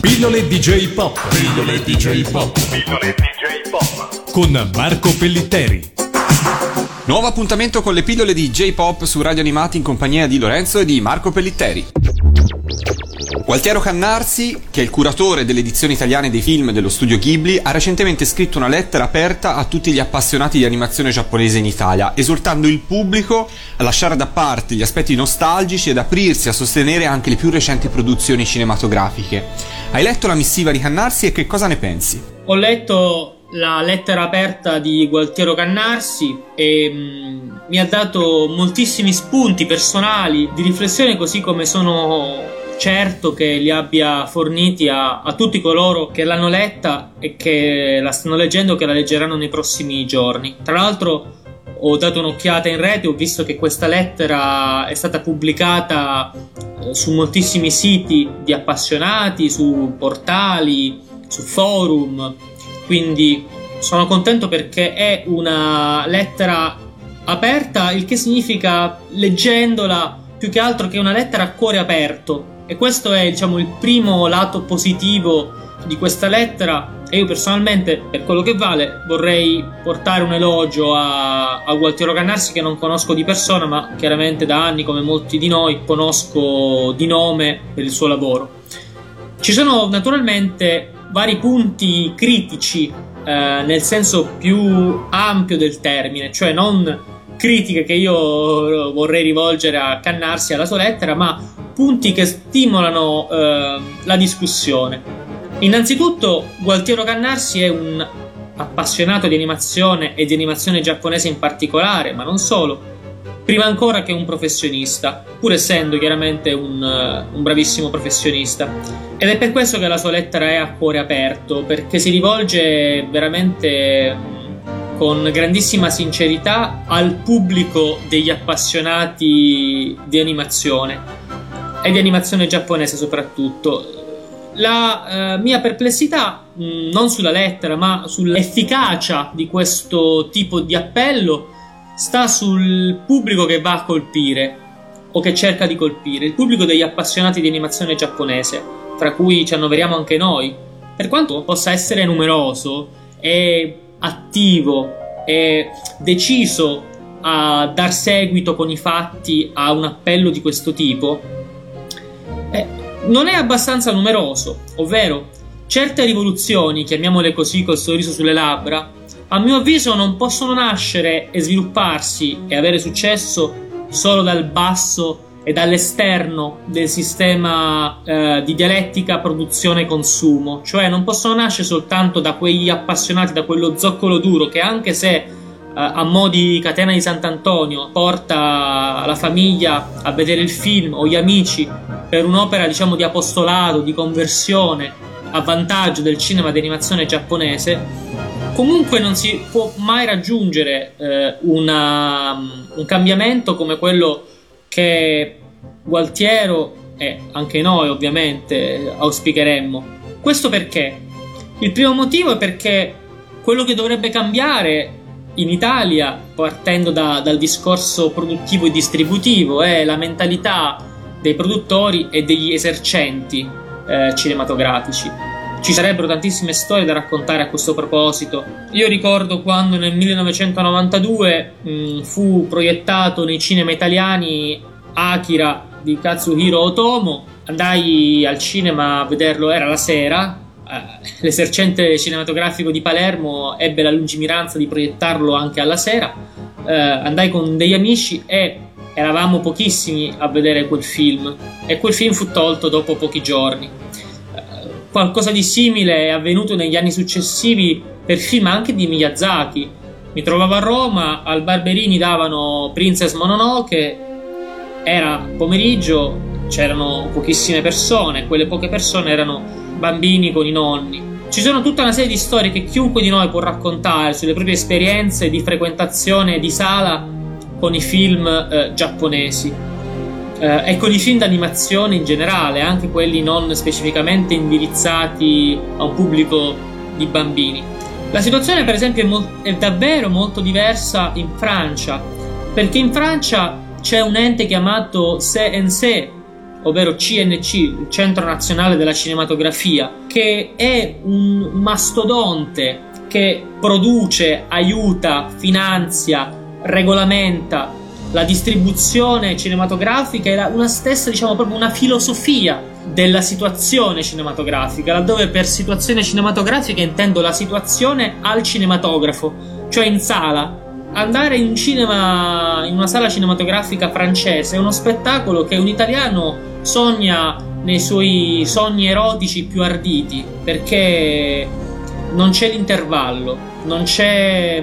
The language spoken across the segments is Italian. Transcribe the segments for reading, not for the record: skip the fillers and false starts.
Pillole di J-Pop. Pillole di J-Pop. Pillole di J-Pop. Con Marco Pellitteri. Nuovo appuntamento con le pillole di J-Pop su Radio Animati in compagnia di Lorenzo e di Marco Pellitteri. Gualtiero Cannarsi, che è il curatore delle edizioni italiane dei film dello studio Ghibli, ha recentemente scritto una lettera aperta a tutti gli appassionati di animazione giapponese in Italia, esortando il pubblico a lasciare da parte gli aspetti nostalgici ed aprirsi a sostenere anche le più recenti produzioni cinematografiche. Hai letto la missiva di Cannarsi e che cosa ne pensi? Ho letto la lettera aperta di Gualtiero Cannarsi e mi ha dato moltissimi spunti personali di riflessione, così come sono certo che li abbia forniti a tutti coloro che l'hanno letta e che la stanno leggendo, che la leggeranno nei prossimi giorni. Tra l'altro ho dato un'occhiata in rete, ho visto che questa lettera è stata pubblicata su moltissimi siti di appassionati, su portali, su forum. Quindi sono contento perché è una lettera aperta, il che significa, leggendola, più che altro che una lettera a cuore aperto. E questo è, diciamo, il primo lato positivo di questa lettera. E io personalmente, per quello che vale, vorrei portare un elogio a Gualtiero Cannarsi, che non conosco di persona, ma chiaramente da anni, come molti di noi, conosco di nome per il suo lavoro. Ci sono naturalmente vari punti critici nel senso più ampio del termine, cioè non critiche che io vorrei rivolgere a Cannarsi e alla sua lettera, ma punti che stimolano la discussione. Innanzitutto, Gualtiero Cannarsi è un appassionato di animazione e di animazione giapponese in particolare, ma non solo, prima ancora che un professionista, pur essendo chiaramente un bravissimo professionista. Ed è per questo che la sua lettera è a cuore aperto, perché si rivolge veramente con grandissima sincerità al pubblico degli appassionati di animazione e di animazione giapponese soprattutto. La mia perplessità, non sulla lettera ma sull'efficacia di questo tipo di appello, sta sul pubblico che va a colpire o che cerca di colpire, il pubblico degli appassionati di animazione giapponese, tra cui ci annoveriamo anche noi. Per quanto possa essere numeroso e attivo e deciso a dar seguito con i fatti a un appello di questo tipo, non è abbastanza numeroso, ovvero certe rivoluzioni, chiamiamole così col sorriso sulle labbra, a mio avviso non possono nascere e svilupparsi e avere successo solo dal basso e dall'esterno del sistema di dialettica produzione-consumo, cioè non possono nascere soltanto da quegli appassionati, da quello zoccolo duro che, anche se a mo' di Catena di Sant'Antonio, porta la famiglia a vedere il film o gli amici per un'opera, diciamo, di apostolato, di conversione a vantaggio del cinema di animazione giapponese. Comunque non si può mai raggiungere un cambiamento come quello che Gualtiero e anche noi ovviamente auspicheremmo. Questo perché? Il primo motivo è perché quello che dovrebbe cambiare in Italia, partendo dal discorso produttivo e distributivo, è la mentalità dei produttori e degli esercenti cinematografici. Ci sarebbero tantissime storie da raccontare a questo proposito. Io ricordo quando nel 1992 fu proiettato nei cinema italiani Akira di Katsuhiro Otomo. Andai al cinema a vederlo, era la sera. L'esercente cinematografico di Palermo ebbe la lungimiranza di proiettarlo anche alla sera. Andai con degli amici e eravamo pochissimi a vedere quel film, e quel film fu tolto dopo pochi giorni. Qualcosa di simile è avvenuto negli anni successivi per film anche di Miyazaki. Mi trovavo a Roma, al Barberini davano Princess Mononoke, era pomeriggio, c'erano pochissime persone, quelle poche persone erano bambini con i nonni. Ci sono tutta una serie di storie che chiunque di noi può raccontare sulle proprie esperienze di frequentazione di sala con i film giapponesi. E con i film d'animazione in generale, anche quelli non specificamente indirizzati a un pubblico di bambini. La situazione, per esempio, è davvero molto diversa in Francia, perché in Francia c'è un ente chiamato CNC, ovvero CNC, il Centro Nazionale della Cinematografia, che è un mastodonte che produce, aiuta, finanzia, regolamenta la distribuzione cinematografica e una stessa, diciamo, proprio una filosofia della situazione cinematografica, laddove per situazione cinematografica intendo la situazione al cinematografo, cioè in sala. Andare in un cinema, in una sala cinematografica francese, è uno spettacolo che un italiano sogna nei suoi sogni erotici più arditi, perché non c'è l'intervallo, non c'è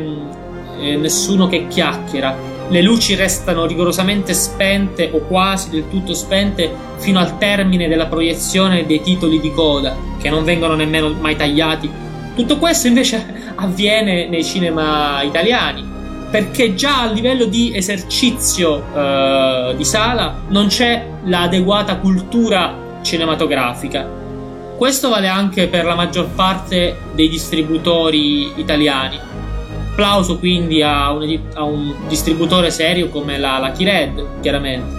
nessuno che chiacchiera, le luci restano rigorosamente spente o quasi del tutto spente fino al termine della proiezione dei titoli di coda, che non vengono nemmeno mai tagliati. Tutto questo invece avviene nei cinema italiani, perché già a livello di esercizio di sala non c'è l'adeguata cultura cinematografica. Questo vale anche per la maggior parte dei distributori italiani. Applauso quindi a un distributore serio come la Lucky Red, chiaramente.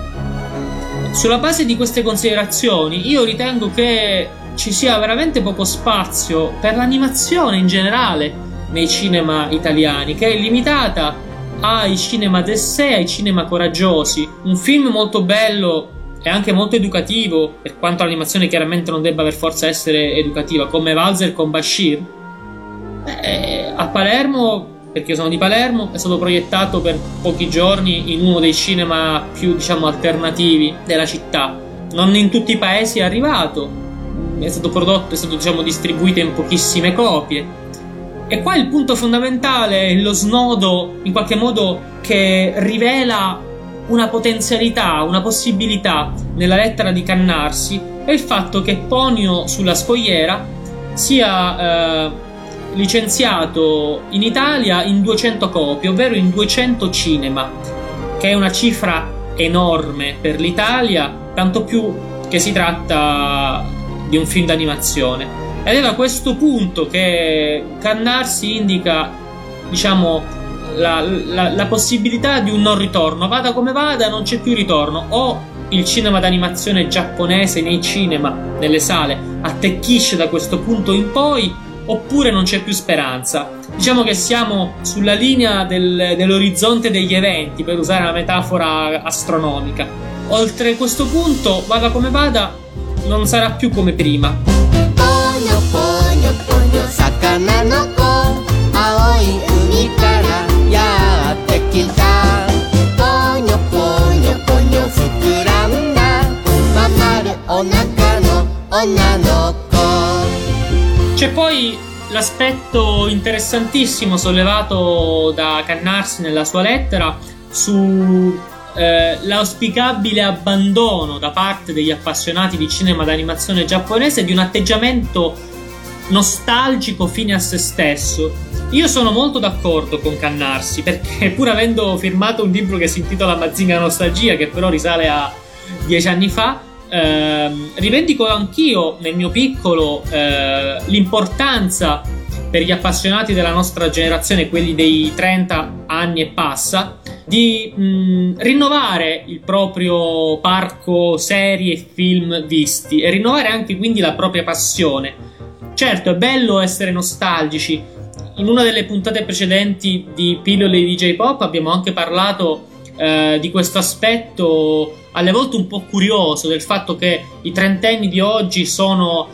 Sulla base di queste considerazioni, io ritengo che ci sia veramente poco spazio per l'animazione in generale nei cinema italiani, che è limitata ai cinema d'essai, ai cinema coraggiosi. Un film molto bello e anche molto educativo, per quanto l'animazione chiaramente non debba per forza essere educativa, come Valzer con Bashir. A Palermo, perché io sono di Palermo, è stato proiettato per pochi giorni in uno dei cinema più, diciamo, alternativi della città. Non in tutti i paesi è arrivato, è stato prodotto, è stato, diciamo, distribuito in pochissime copie. E qua il punto fondamentale, lo snodo in qualche modo che rivela una potenzialità, una possibilità nella lettera di Cannarsi, è il fatto che Ponyo sulla scogliera sia licenziato in Italia in 200 copie, ovvero in 200 cinema, che è una cifra enorme per l'Italia, tanto più che si tratta di un film d'animazione. Ed è da questo punto che Cannarsi indica, diciamo, la possibilità di un non ritorno. Vada come vada, non c'è più ritorno. O il cinema d'animazione giapponese nei cinema, nelle sale, attecchisce da questo punto in poi, oppure non c'è più speranza. Diciamo che siamo sulla linea dell'orizzonte degli eventi, per usare una metafora astronomica. Oltre questo punto, vada come vada, non sarà più come prima. C'è poi l'aspetto interessantissimo sollevato da Cannarsi nella sua lettera su l'auspicabile abbandono da parte degli appassionati di cinema d'animazione giapponese di un atteggiamento nostalgico fine a se stesso. Io sono molto d'accordo con Cannarsi, perché pur avendo firmato un libro che si intitola Mazzinga Nostalgia, che però risale a 10 anni fa, rivendico anch'io nel mio piccolo l'importanza per gli appassionati della nostra generazione, quelli dei 30 anni e passa, di rinnovare il proprio parco serie e film visti e rinnovare anche quindi la propria passione. Certo, è bello essere nostalgici. In una delle puntate precedenti di Pillole di J-Pop abbiamo anche parlato di questo aspetto alle volte un po' curioso, del fatto che i trentenni di oggi sono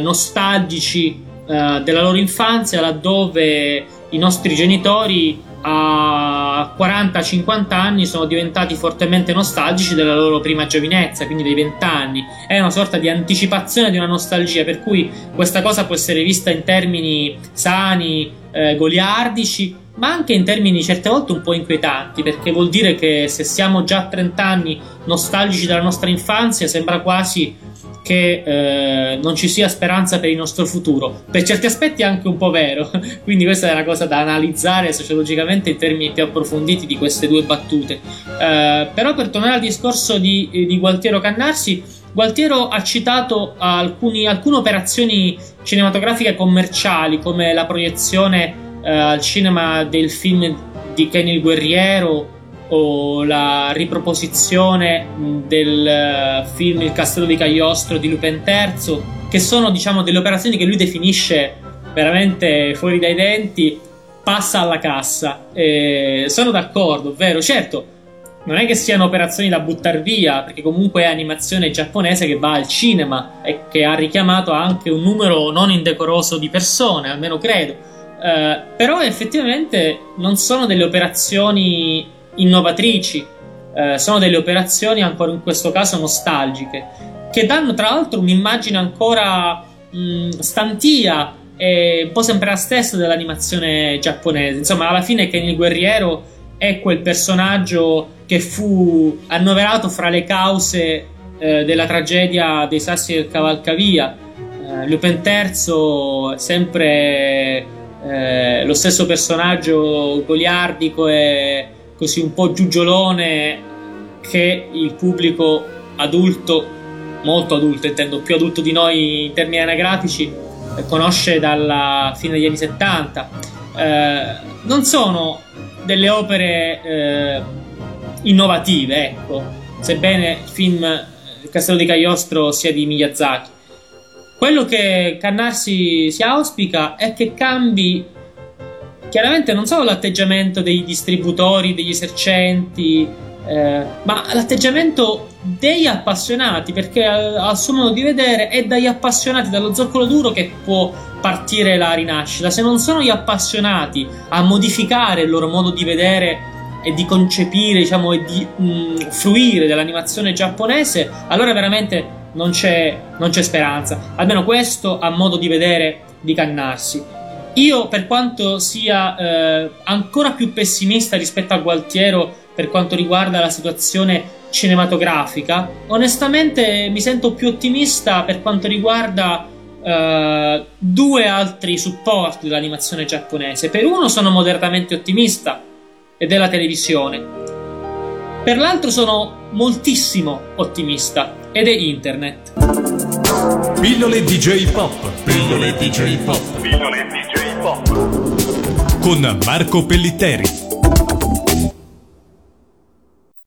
nostalgici della loro infanzia, laddove i nostri genitori a 40-50 anni sono diventati fortemente nostalgici della loro prima giovinezza, quindi dei 20 anni. È una sorta di anticipazione di una nostalgia, per cui questa cosa può essere vista in termini sani, goliardici, ma anche in termini certe volte un po' inquietanti, perché vuol dire che se siamo già a 30 anni nostalgici della nostra infanzia, sembra quasi che non ci sia speranza per il nostro futuro. Per certi aspetti è anche un po' vero, quindi questa è una cosa da analizzare sociologicamente in termini più approfonditi di queste due battute. Però per tornare al discorso di Gualtiero Cannarsi, Gualtiero ha citato alcune operazioni cinematografiche commerciali, come la proiezione al cinema del film di Ken il guerriero o la riproposizione del film Il Castello di Cagliostro di Lupin III, che sono, diciamo, delle operazioni che lui definisce veramente fuori dai denti, passa alla cassa. Sono d'accordo, ovvero, certo, non è che siano operazioni da buttare via, perché comunque è animazione giapponese che va al cinema e che ha richiamato anche un numero non indecoroso di persone, almeno credo. Però effettivamente non sono delle operazioni innovatrici, sono delle operazioni ancora in questo caso nostalgiche, che danno tra l'altro un'immagine ancora stantia e un po' sempre la stessa dell'animazione giapponese. Insomma, alla fine Ken il guerriero è quel personaggio che fu annoverato fra le cause della tragedia dei Sassi del Cavalcavia. Lupin III, sempre lo stesso personaggio goliardico e così un po' giugiolone, che il pubblico adulto, molto adulto intendo, più adulto di noi in termini anagrafici, conosce dalla fine degli anni 70. Non sono delle opere innovative, ecco, sebbene il film Il Castello di Cagliostro sia di Miyazaki. Quello che Cannarsi si auspica è che cambi chiaramente non solo l'atteggiamento dei distributori, degli esercenti, ma l'atteggiamento degli appassionati, perché al suo modo di vedere è dagli appassionati, dallo zoccolo duro, che può partire la rinascita. Se non sono gli appassionati a modificare il loro modo di vedere e di concepire, diciamo, e di fruire dell'animazione giapponese, allora veramente non c'è speranza. Almeno questo a modo di vedere di Cannarsi. Io, per quanto sia ancora più pessimista rispetto a Gualtiero per quanto riguarda la situazione cinematografica, onestamente mi sento più ottimista per quanto riguarda due altri supporti dell'animazione giapponese. Per uno sono moderatamente ottimista, ed è la televisione. Per l'altro sono moltissimo ottimista, ed è internet. Pillole di J-Pop, pillole di J-Pop, pillole di J-Pop, con Marco Pellitteri.